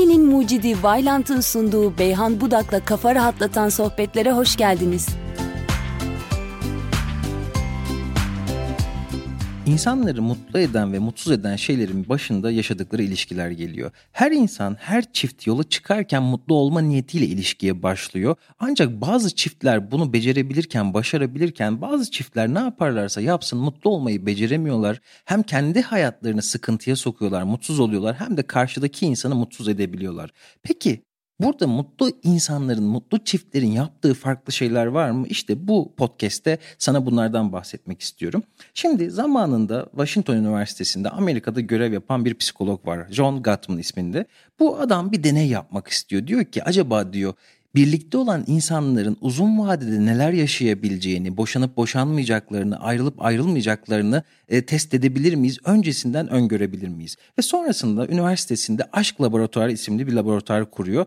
Bambi'nin mucidi Vailant'ın sunduğu Beyhan Budak'la kafa rahatlatan sohbetlere hoş geldiniz. İnsanları mutlu eden ve mutsuz eden şeylerin başında yaşadıkları ilişkiler geliyor. Her insan her çift yola çıkarken mutlu olma niyetiyle ilişkiye başlıyor. Ancak bazı çiftler bunu başarabilirken bazı çiftler ne yaparlarsa yapsın mutlu olmayı beceremiyorlar. Hem kendi hayatlarını sıkıntıya sokuyorlar, mutsuz oluyorlar hem de karşıdaki insanı mutsuz edebiliyorlar. Peki burada mutlu insanların, mutlu çiftlerin yaptığı farklı şeyler var mı? İşte bu podcast'te sana bunlardan bahsetmek istiyorum. Şimdi zamanında Washington Üniversitesi'nde Amerika'da görev yapan bir psikolog var. John Gottman isminde. Bu adam bir deney yapmak istiyor. Diyor ki acaba diyor birlikte olan insanların uzun vadede neler yaşayabileceğini, boşanıp boşanmayacaklarını, ayrılıp ayrılmayacaklarını test edebilir miyiz? Öncesinden öngörebilir miyiz? Ve sonrasında üniversitesinde Aşk Laboratuvarı isimli bir laboratuvar kuruyor.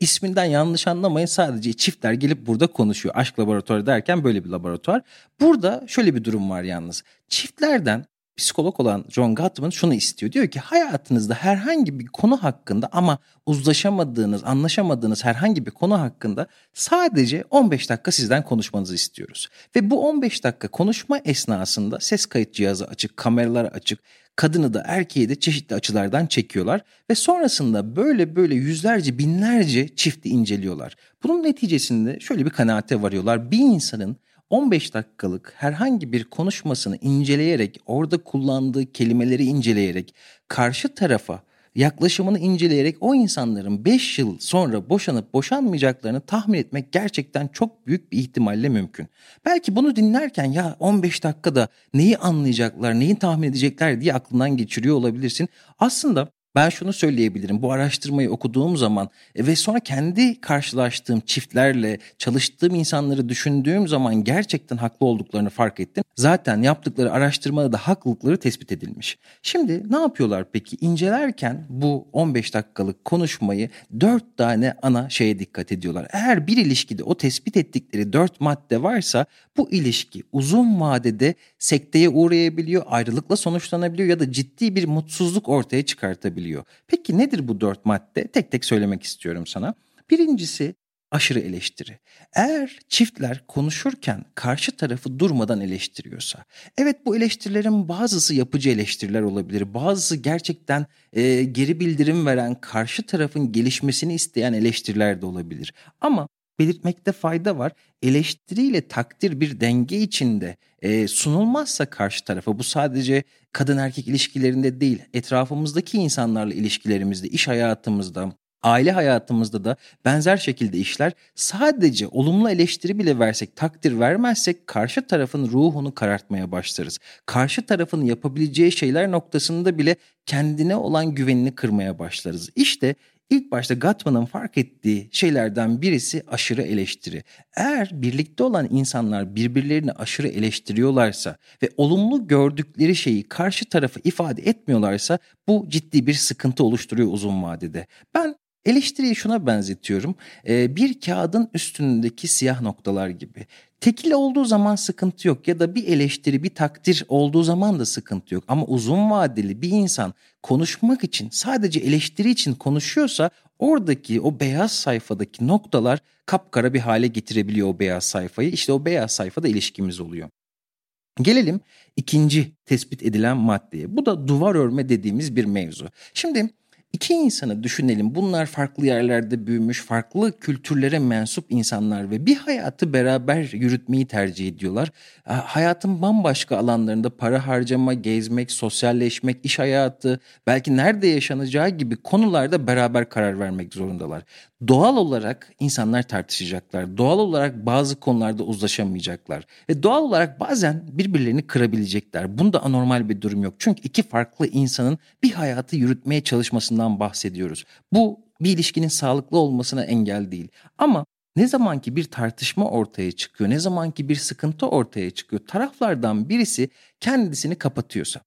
İsminden yanlış anlamayın, sadece çiftler gelip burada konuşuyor. Aşk Laboratuvarı derken böyle bir laboratuvar. Burada şöyle bir durum var yalnız. Çiftlerden psikolog olan John Gottman şunu istiyor. Diyor ki hayatınızda herhangi bir konu hakkında ama uzlaşamadığınız, anlaşamadığınız herhangi bir konu hakkında sadece 15 dakika sizden konuşmanızı istiyoruz. Ve bu 15 dakika konuşma esnasında ses kayıt cihazı açık, kameralar açık. Kadını da erkeği de çeşitli açılardan çekiyorlar ve sonrasında böyle yüzlerce, binlerce çifti inceliyorlar. Bunun neticesinde şöyle bir kanaate varıyorlar. Bir insanın 15 dakikalık herhangi bir konuşmasını inceleyerek, orada kullandığı kelimeleri inceleyerek, karşı tarafa yaklaşımını inceleyerek o insanların 5 yıl sonra boşanıp boşanmayacaklarını tahmin etmek gerçekten çok büyük bir ihtimalle mümkün. Belki bunu dinlerken ya 15 dakikada neyi anlayacaklar, neyi tahmin edecekler diye aklından geçiriyor olabilirsin. Aslında ben şunu söyleyebilirim, bu araştırmayı okuduğum zaman ve sonra kendi karşılaştığım çiftlerle çalıştığım insanları düşündüğüm zaman gerçekten haklı olduklarını fark ettim. Zaten yaptıkları araştırmada da haklılıkları tespit edilmiş. Şimdi ne yapıyorlar peki? İncelerken bu 15 dakikalık konuşmayı 4 tane ana şeye dikkat ediyorlar. Eğer bir ilişkide o tespit ettikleri 4 madde varsa bu ilişki uzun vadede sekteye uğrayabiliyor, ayrılıkla sonuçlanabiliyor ya da ciddi bir mutsuzluk ortaya çıkartabiliyor. Peki nedir bu 4 madde? Tek tek söylemek istiyorum sana. Birincisi aşırı eleştiri. Eğer çiftler konuşurken karşı tarafı durmadan eleştiriyorsa, evet bu eleştirilerin bazısı yapıcı eleştiriler olabilir, bazısı gerçekten geri bildirim veren, karşı tarafın gelişmesini isteyen eleştiriler de olabilir. Ama belirtmekte fayda var. Eleştiriyle takdir bir denge içinde sunulmazsa karşı tarafa, bu sadece kadın erkek ilişkilerinde değil, etrafımızdaki insanlarla ilişkilerimizde, iş hayatımızda, aile hayatımızda da benzer şekilde işler, sadece olumlu eleştiri bile versek, takdir vermezsek karşı tarafın ruhunu karartmaya başlarız. Karşı tarafın yapabileceği şeyler noktasında bile kendine olan güvenini kırmaya başlarız. İşte İlk başta Gottman'ın fark ettiği şeylerden birisi aşırı eleştiri. Eğer birlikte olan insanlar birbirlerini aşırı eleştiriyorlarsa ve olumlu gördükleri şeyi karşı tarafı ifade etmiyorlarsa bu ciddi bir sıkıntı oluşturuyor uzun vadede. Ben eleştiriyi şuna benzetiyorum. Bir kağıdın üstündeki siyah noktalar gibi. Tekil olduğu zaman sıkıntı yok ya da bir eleştiri, bir takdir olduğu zaman da sıkıntı yok. Ama uzun vadeli bir insan konuşmak için, sadece eleştiri için konuşuyorsa oradaki o beyaz sayfadaki noktalar kapkara bir hale getirebiliyor o beyaz sayfayı. İşte o beyaz sayfada ilişkimiz oluyor. Gelelim ikinci tespit edilen maddeye. Bu da duvar örme dediğimiz bir mevzu. Şimdi İki insanı düşünelim. Bunlar farklı yerlerde büyümüş, farklı kültürlere mensup insanlar ve bir hayatı beraber yürütmeyi tercih ediyorlar. Hayatın bambaşka alanlarında para harcama, gezmek, sosyalleşmek, iş hayatı, belki nerede yaşanacağı gibi konularda beraber karar vermek zorundalar. Doğal olarak insanlar tartışacaklar. Doğal olarak bazı konularda uzlaşamayacaklar. Ve doğal olarak bazen birbirlerini kırabilecekler. Bunda anormal bir durum yok. Çünkü iki farklı insanın bir hayatı yürütmeye çalışmasından bahsediyoruz. Bu bir ilişkinin sağlıklı olmasına engel değil. Ama ne zaman ki bir tartışma ortaya çıkıyor, ne zaman ki bir sıkıntı ortaya çıkıyor, taraflardan birisi kendisini kapatıyorsa,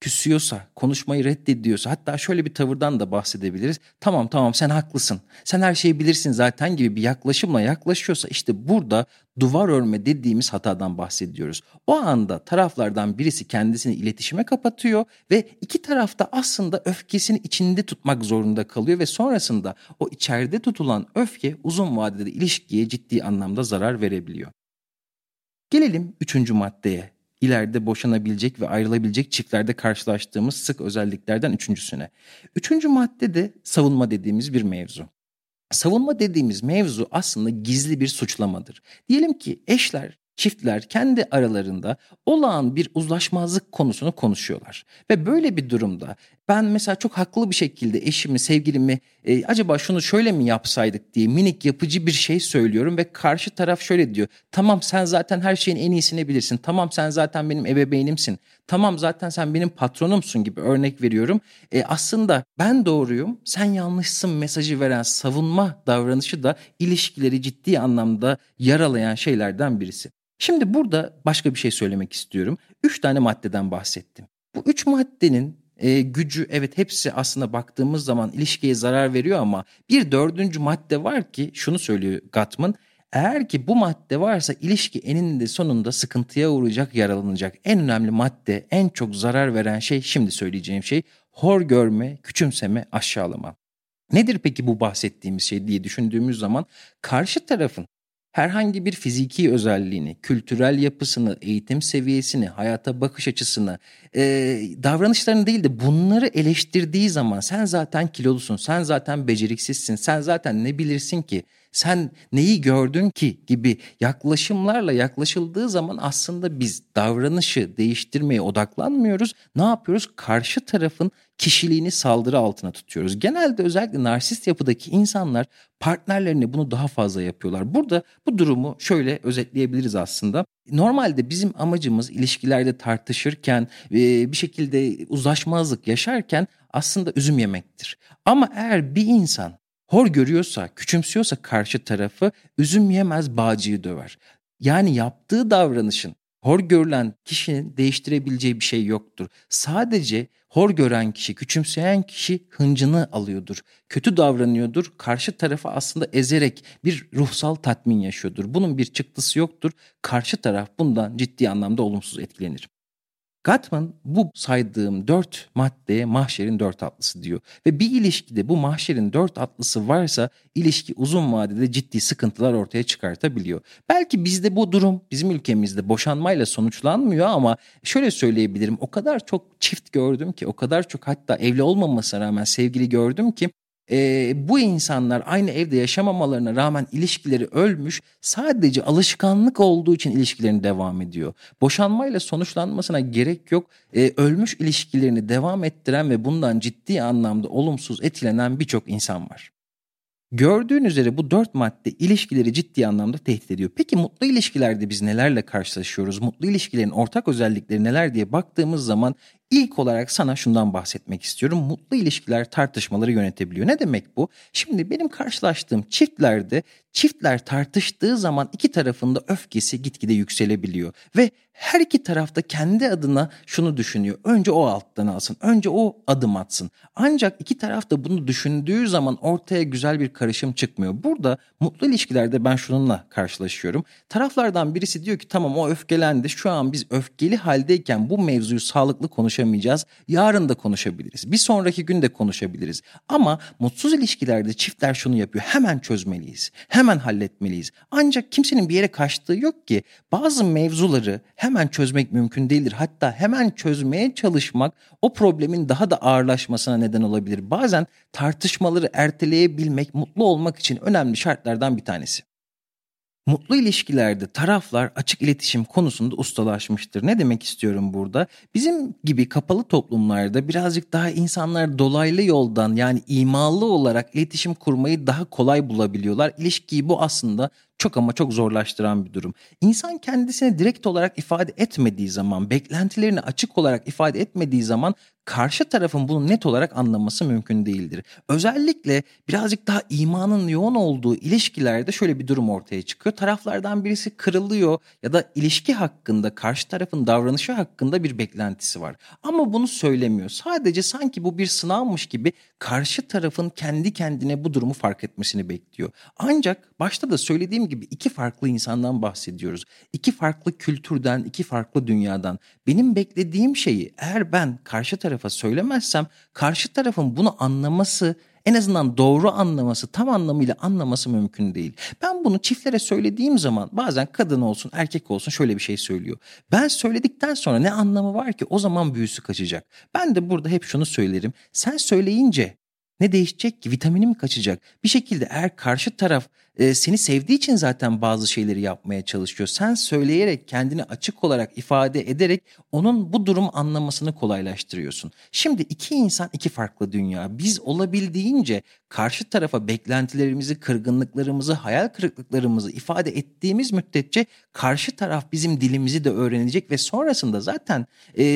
küsüyorsa, konuşmayı reddediyorsa, hatta şöyle bir tavırdan da bahsedebiliriz. Tamam sen haklısın, sen her şeyi bilirsin zaten gibi bir yaklaşımla yaklaşıyorsa işte burada duvar örme dediğimiz hatadan bahsediyoruz. O anda taraflardan birisi kendisini iletişime kapatıyor ve iki taraf da aslında öfkesini içinde tutmak zorunda kalıyor ve sonrasında o içeride tutulan öfke uzun vadede ilişkiye ciddi anlamda zarar verebiliyor. Gelelim 3. maddeye. İleride boşanabilecek ve ayrılabilecek çiftlerde karşılaştığımız sık özelliklerden üçüncüsüne. 3. madde de savunma dediğimiz bir mevzu. Savunma dediğimiz mevzu aslında gizli bir suçlamadır. Diyelim ki eşler, çiftler kendi aralarında olağan bir uzlaşmazlık konusunu konuşuyorlar. Ve böyle bir durumda ben mesela çok haklı bir şekilde eşimi, sevgilimi acaba şunu şöyle mi yapsaydık diye minik yapıcı bir şey söylüyorum ve karşı taraf şöyle diyor. Tamam sen zaten her şeyin en iyisini bilirsin. Tamam sen zaten benim ebeveynimsin. Tamam zaten sen benim patronumsun gibi örnek veriyorum. Aslında ben doğruyum, sen yanlışsın mesajı veren savunma davranışı da ilişkileri ciddi anlamda yaralayan şeylerden birisi. Şimdi burada başka bir şey söylemek istiyorum. 3 tane maddeden bahsettim. Bu 3 maddenin gücü evet hepsi aslında baktığımız zaman ilişkiye zarar veriyor ama bir 4. madde var ki şunu söylüyor Gottman. Eğer ki bu madde varsa ilişki eninde sonunda sıkıntıya uğrayacak, yaralanacak. En önemli madde, en çok zarar veren şey şimdi söyleyeceğim şey hor görme, küçümseme, aşağılama. Nedir peki bu bahsettiğimiz şey diye düşündüğümüz zaman karşı tarafın herhangi bir fiziki özelliğini, kültürel yapısını, eğitim seviyesini, hayata bakış açısını, davranışlarını değil de bunları eleştirdiği zaman sen zaten kilolusun, sen zaten beceriksizsin, sen zaten ne bilirsin ki, sen neyi gördün ki gibi yaklaşımlarla yaklaşıldığı zaman aslında biz davranışı değiştirmeye odaklanmıyoruz. Ne yapıyoruz? Karşı tarafın kişiliğini saldırı altına tutuyoruz. Genelde özellikle narsist yapıdaki insanlar partnerlerine bunu daha fazla yapıyorlar. Burada bu durumu şöyle özetleyebiliriz aslında. Normalde bizim amacımız ilişkilerde tartışırken bir şekilde uzlaşmazlık yaşarken aslında üzüm yemektir. Ama eğer bir insan hor görüyorsa, küçümsüyorsa karşı tarafı üzüm yemez bağcıyı döver. Yani yaptığı davranışın hor görülen kişinin değiştirebileceği bir şey yoktur. Sadece hor gören kişi, küçümseyen kişi hıncını alıyordur. Kötü davranıyordur. Karşı tarafı aslında ezerek bir ruhsal tatmin yaşıyordur. Bunun bir çıktısı yoktur. Karşı taraf bundan ciddi anlamda olumsuz etkilenir. Gottman bu saydığım 4 maddeye mahşerin 4 atlısı diyor. Ve bir ilişkide bu mahşerin 4 atlısı varsa ilişki uzun vadede ciddi sıkıntılar ortaya çıkartabiliyor. Belki bizde bu durum bizim ülkemizde boşanmayla sonuçlanmıyor ama şöyle söyleyebilirim. O kadar çok çift gördüm ki, o kadar çok hatta evli olmamasına rağmen sevgili gördüm ki bu insanlar aynı evde yaşamamalarına rağmen ilişkileri ölmüş, sadece alışkanlık olduğu için ilişkilerini devam ediyor. Boşanmayla sonuçlanmasına gerek yok. Ölmüş ilişkilerini devam ettiren ve bundan ciddi anlamda olumsuz etkilenen birçok insan var. Gördüğün üzere bu 4 madde ilişkileri ciddi anlamda tehdit ediyor. Peki mutlu ilişkilerde biz nelerle karşılaşıyoruz? Mutlu ilişkilerin ortak özellikleri neler diye baktığımız zaman ilk olarak sana şundan bahsetmek istiyorum. Mutlu ilişkiler tartışmaları yönetebiliyor. Ne demek bu? Şimdi benim karşılaştığım çiftlerde çiftler tartıştığı zaman iki tarafın da öfkesi gitgide yükselebiliyor. Ve her iki taraf da kendi adına şunu düşünüyor. Önce o alttan alsın, önce o adım atsın. Ancak iki taraf da bunu düşündüğü zaman ortaya güzel bir karışım çıkmıyor. Burada mutlu ilişkilerde ben şununla karşılaşıyorum. Taraflardan birisi diyor ki tamam o öfkelendi. Şu an biz öfkeli haldeyken bu mevzuyu sağlıklı konuşamayacağız. Yarın da konuşabiliriz. Bir sonraki gün de konuşabiliriz. Ama mutsuz ilişkilerde çiftler şunu yapıyor. Hemen çözmeliyiz. Hemen halletmeliyiz. Ancak kimsenin bir yere kaçtığı yok ki. Bazı mevzuları hemen çözmek mümkün değildir. Hatta hemen çözmeye çalışmak o problemin daha da ağırlaşmasına neden olabilir. Bazen tartışmaları erteleyebilmek mutlu olmak için önemli şartlardan bir tanesi. Mutlu ilişkilerde taraflar açık iletişim konusunda ustalaşmıştır. Ne demek istiyorum burada? Bizim gibi kapalı toplumlarda birazcık daha insanlar dolaylı yoldan yani imalı olarak iletişim kurmayı daha kolay bulabiliyorlar. İlişkiyi bu aslında çok ama çok zorlaştıran bir durum. İnsan kendisini direkt olarak ifade etmediği zaman, beklentilerini açık olarak ifade etmediği zaman karşı tarafın bunu net olarak anlaması mümkün değildir. Özellikle birazcık daha imanın yoğun olduğu ilişkilerde şöyle bir durum ortaya çıkıyor. Taraflardan birisi kırılıyor ya da ilişki hakkında, karşı tarafın davranışı hakkında bir beklentisi var. Ama bunu söylemiyor. Sadece sanki bu bir sınavmış gibi karşı tarafın kendi kendine bu durumu fark etmesini bekliyor. Ancak başta da söylediğim gibi iki farklı insandan bahsediyoruz. İki farklı kültürden, iki farklı dünyadan. Benim beklediğim şeyi eğer ben karşı tarafa söylemezsem karşı tarafın bunu anlaması, en azından doğru anlaması, tam anlamıyla anlaması mümkün değil. Ben bunu çiftlere söylediğim zaman bazen kadın olsun erkek olsun şöyle bir şey söylüyor. Ben söyledikten sonra ne anlamı var ki, o zaman büyüsü kaçacak. Ben de burada hep şunu söylerim. Sen söyleyince ne değişecek ki? Vitaminim kaçacak. Bir şekilde eğer karşı taraf seni sevdiği için zaten bazı şeyleri yapmaya çalışıyor. Sen söyleyerek, kendini açık olarak ifade ederek onun bu durumu anlamasını kolaylaştırıyorsun. Şimdi iki insan, iki farklı dünya. Biz olabildiğince karşı tarafa beklentilerimizi, kırgınlıklarımızı, hayal kırıklıklarımızı ifade ettiğimiz müddetçe karşı taraf bizim dilimizi de öğrenecek ve sonrasında zaten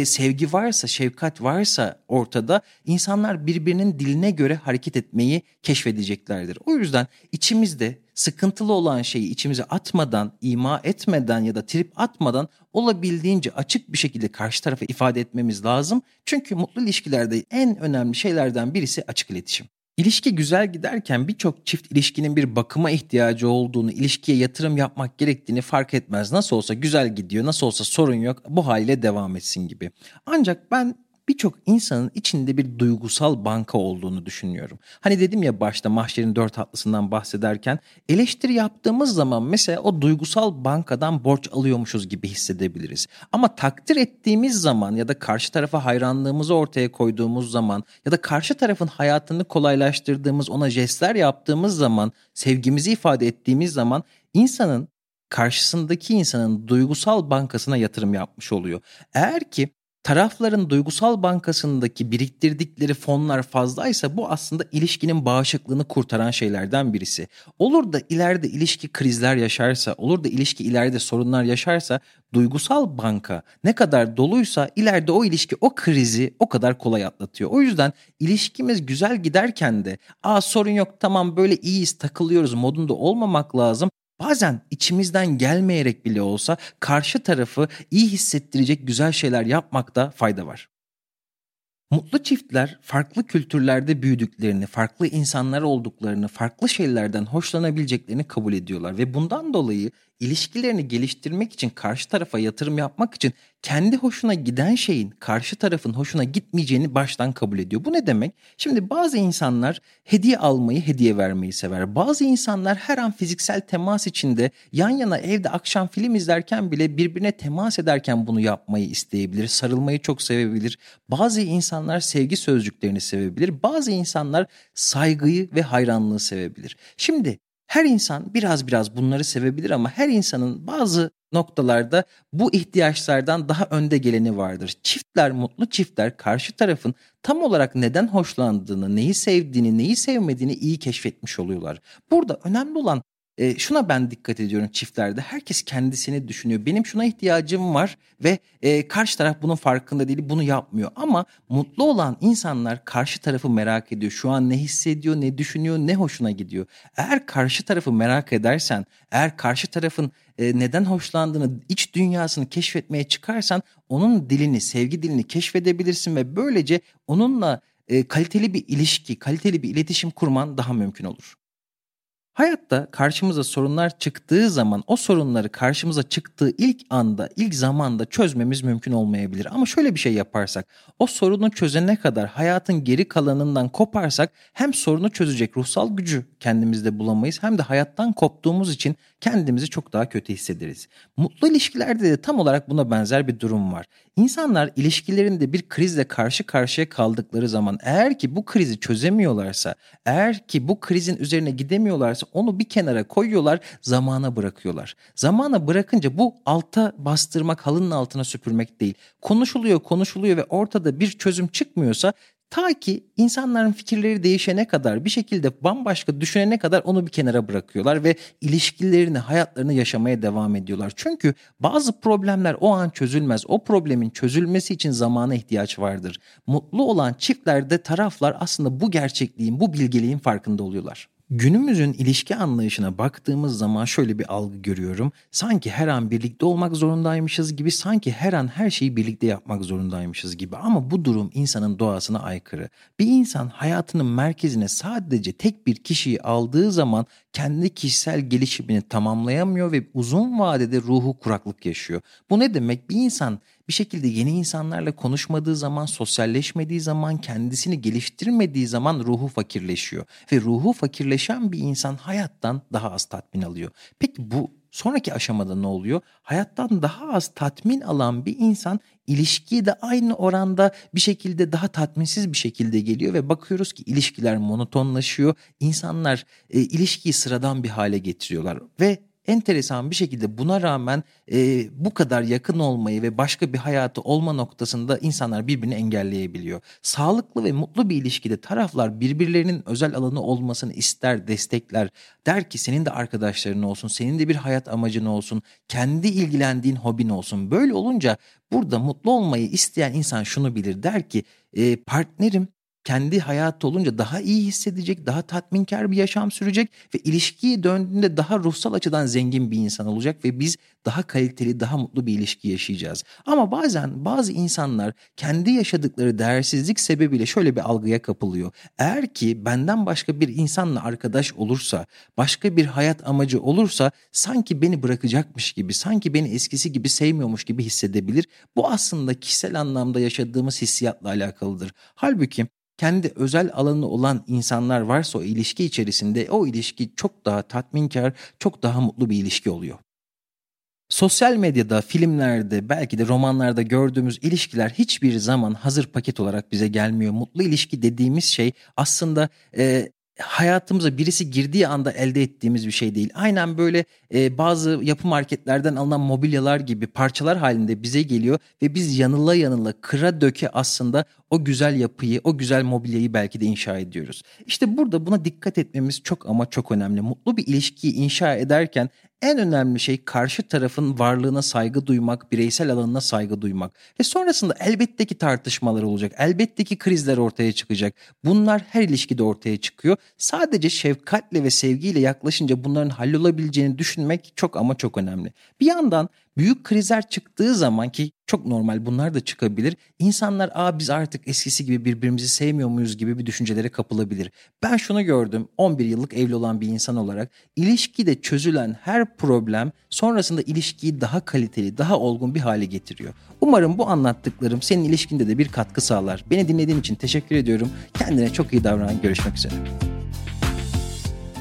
sevgi varsa, şefkat varsa ortada, insanlar birbirinin diline göre hareket etmeyi keşfedeceklerdir. O yüzden içimizde sıkıntılı olan şeyi içimize atmadan, ima etmeden ya da trip atmadan olabildiğince açık bir şekilde karşı tarafa ifade etmemiz lazım. Çünkü mutlu ilişkilerde en önemli şeylerden birisi açık iletişim. İlişki güzel giderken birçok çift ilişkinin bir bakıma ihtiyacı olduğunu, ilişkiye yatırım yapmak gerektiğini fark etmez. Nasıl olsa güzel gidiyor, nasıl olsa sorun yok, bu haliyle devam etsin gibi. Ancak ben birçok insanın içinde bir duygusal banka olduğunu düşünüyorum. Hani dedim ya başta mahşerin 4 hatlısından bahsederken, eleştiri yaptığımız zaman mesela o duygusal bankadan borç alıyormuşuz gibi hissedebiliriz. Ama takdir ettiğimiz zaman ya da karşı tarafa hayranlığımızı ortaya koyduğumuz zaman ya da karşı tarafın hayatını kolaylaştırdığımız, ona jestler yaptığımız zaman, sevgimizi ifade ettiğimiz zaman insanın, karşısındaki insanın duygusal bankasına yatırım yapmış oluyor. Eğer ki tarafların duygusal bankasındaki biriktirdikleri fonlar fazlaysa bu aslında ilişkinin bağışıklığını kurtaran şeylerden birisi. Olur da ileride ilişki krizler yaşarsa, olur da ilişki ileride sorunlar yaşarsa, duygusal banka ne kadar doluysa ileride o ilişki o krizi o kadar kolay atlatıyor. O yüzden ilişkimiz güzel giderken de sorun yok, tamam böyle iyiyiz, takılıyoruz modunda olmamak lazım. Bazen içimizden gelmeyerek bile olsa karşı tarafı iyi hissettirecek güzel şeyler yapmakta fayda var. Mutlu çiftler farklı kültürlerde büyüdüklerini, farklı insanlar olduklarını, farklı şeylerden hoşlanabileceklerini kabul ediyorlar ve bundan dolayı ilişkilerini geliştirmek için, karşı tarafa yatırım yapmak için kendi hoşuna giden şeyin karşı tarafın hoşuna gitmeyeceğini baştan kabul ediyor. Bu ne demek? Şimdi bazı insanlar hediye almayı, hediye vermeyi sever. Bazı insanlar her an fiziksel temas içinde, yan yana evde akşam film izlerken bile birbirine temas ederken bunu yapmayı isteyebilir. Sarılmayı çok sevebilir. Bazı insanlar sevgi sözcüklerini sevebilir. Bazı insanlar saygıyı ve hayranlığı sevebilir. Şimdi her insan biraz bunları sevebilir ama her insanın bazı noktalarda bu ihtiyaçlardan daha önde geleni vardır. Çiftler, mutlu çiftler karşı tarafın tam olarak neden hoşlandığını, neyi sevdiğini, neyi sevmediğini iyi keşfetmiş oluyorlar. Burada önemli olan şuna ben dikkat ediyorum çiftlerde. Herkes kendisini düşünüyor. Benim şuna ihtiyacım var ve karşı taraf bunun farkında değil, bunu yapmıyor. Ama mutlu olan insanlar karşı tarafı merak ediyor. Şu an ne hissediyor, ne düşünüyor, ne hoşuna gidiyor. Eğer karşı tarafı merak edersen, eğer karşı tarafın neden hoşlandığını, iç dünyasını keşfetmeye çıkarsan onun dilini, sevgi dilini keşfedebilirsin ve böylece onunla kaliteli bir ilişki, kaliteli bir iletişim kurman daha mümkün olur. Hayatta karşımıza sorunlar çıktığı zaman o sorunları karşımıza çıktığı ilk anda, ilk zamanda çözmemiz mümkün olmayabilir. Ama şöyle bir şey yaparsak, o sorunu çözene kadar hayatın geri kalanından koparsak hem sorunu çözecek ruhsal gücü kendimizde bulamayız hem de hayattan koptuğumuz için kendimizi çok daha kötü hissederiz. Mutlu ilişkilerde de tam olarak buna benzer bir durum var. İnsanlar ilişkilerinde bir krizle karşı karşıya kaldıkları zaman eğer ki bu krizi çözemiyorlarsa, eğer ki bu krizin üzerine gidemiyorlarsa onu bir kenara koyuyorlar, zamana bırakıyorlar. Zamana bırakınca bu alta bastırmak, halının altına süpürmek değil. Konuşuluyor ve ortada bir çözüm çıkmıyorsa Ta ki insanların fikirleri değişene kadar, bir şekilde bambaşka düşünene kadar onu bir kenara bırakıyorlar ve ilişkilerini, hayatlarını yaşamaya devam ediyorlar. Çünkü bazı problemler o an çözülmez. O problemin çözülmesi için zamana ihtiyaç vardır. Mutlu olan çiftlerde taraflar aslında bu gerçekliğin, bu bilgeliğin farkında oluyorlar. Günümüzün ilişki anlayışına baktığımız zaman şöyle bir algı görüyorum. Sanki her an birlikte olmak zorundaymışız gibi, sanki her an her şeyi birlikte yapmak zorundaymışız gibi. Ama bu durum insanın doğasına aykırı. Bir insan hayatının merkezine sadece tek bir kişiyi aldığı zaman kendi kişisel gelişimini tamamlayamıyor ve uzun vadede ruhu kuraklık yaşıyor. Bu ne demek? Bir insan bir şekilde yeni insanlarla konuşmadığı zaman, sosyalleşmediği zaman, kendisini geliştirmediği zaman ruhu fakirleşiyor. Ve ruhu fakirleşen bir insan hayattan daha az tatmin alıyor. Peki bu sonraki aşamada ne oluyor? Hayattan daha az tatmin alan bir insan ilişkiye de aynı oranda bir şekilde daha tatminsiz bir şekilde geliyor ve bakıyoruz ki ilişkiler monotonlaşıyor. İnsanlar ilişkiyi sıradan bir hale getiriyorlar ve enteresan bir şekilde buna rağmen bu kadar yakın olmayı ve başka bir hayatı olma noktasında insanlar birbirini engelleyebiliyor. Sağlıklı ve mutlu bir ilişkide taraflar birbirlerinin özel alanı olmasını ister, destekler. Der ki senin de arkadaşların olsun, senin de bir hayat amacın olsun, kendi ilgilendiğin hobin olsun. Böyle olunca burada mutlu olmayı isteyen insan şunu bilir, der ki partnerim kendi hayatı olunca daha iyi hissedecek, daha tatminkar bir yaşam sürecek ve ilişkiye döndüğünde daha ruhsal açıdan zengin bir insan olacak ve biz daha kaliteli, daha mutlu bir ilişki yaşayacağız. Ama bazen bazı insanlar kendi yaşadıkları değersizlik sebebiyle şöyle bir algıya kapılıyor. Eğer ki benden başka bir insanla arkadaş olursa, başka bir hayat amacı olursa sanki beni bırakacakmış gibi, sanki beni eskisi gibi sevmiyormuş gibi hissedebilir. Bu aslında kişisel anlamda yaşadığımız hissiyatla alakalıdır. Halbuki kendi özel alanı olan insanlar varsa o ilişki içerisinde, o ilişki çok daha tatminkar, çok daha mutlu bir ilişki oluyor. Sosyal medyada, filmlerde, belki de romanlarda gördüğümüz ilişkiler hiçbir zaman hazır paket olarak bize gelmiyor. Mutlu ilişki dediğimiz şey aslında hayatımıza birisi girdiği anda elde ettiğimiz bir şey değil. Aynen böyle bazı yapı marketlerden alınan mobilyalar gibi parçalar halinde bize geliyor ve biz yanıla yanıla, kıra döke aslında o güzel yapıyı, o güzel mobilyayı belki de inşa ediyoruz. İşte burada buna dikkat etmemiz çok ama çok önemli. Mutlu bir ilişkiyi inşa ederken en önemli şey karşı tarafın varlığına saygı duymak, bireysel alanına saygı duymak. Ve sonrasında elbette ki tartışmalar olacak, elbette ki krizler ortaya çıkacak. Bunlar her ilişkide ortaya çıkıyor. Sadece şefkatle ve sevgiyle yaklaşınca bunların hallolabileceğini düşünmek çok ama çok önemli. Bir yandan büyük krizler çıktığı zaman, ki çok normal bunlar da çıkabilir, İnsanlar biz artık eskisi gibi birbirimizi sevmiyor muyuz gibi bir düşüncelere kapılabilir. Ben şunu gördüm 11 yıllık evli olan bir insan olarak, ilişkide çözülen her problem sonrasında ilişkiyi daha kaliteli, daha olgun bir hale getiriyor. Umarım bu anlattıklarım senin ilişkinde de bir katkı sağlar. Beni dinlediğin için teşekkür ediyorum. Kendine çok iyi davran. Görüşmek üzere.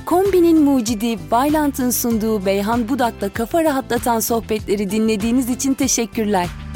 Kombinin mucidi Vailant'ın sunduğu Beyhan Budak'la kafa rahatlatan sohbetleri dinlediğiniz için teşekkürler.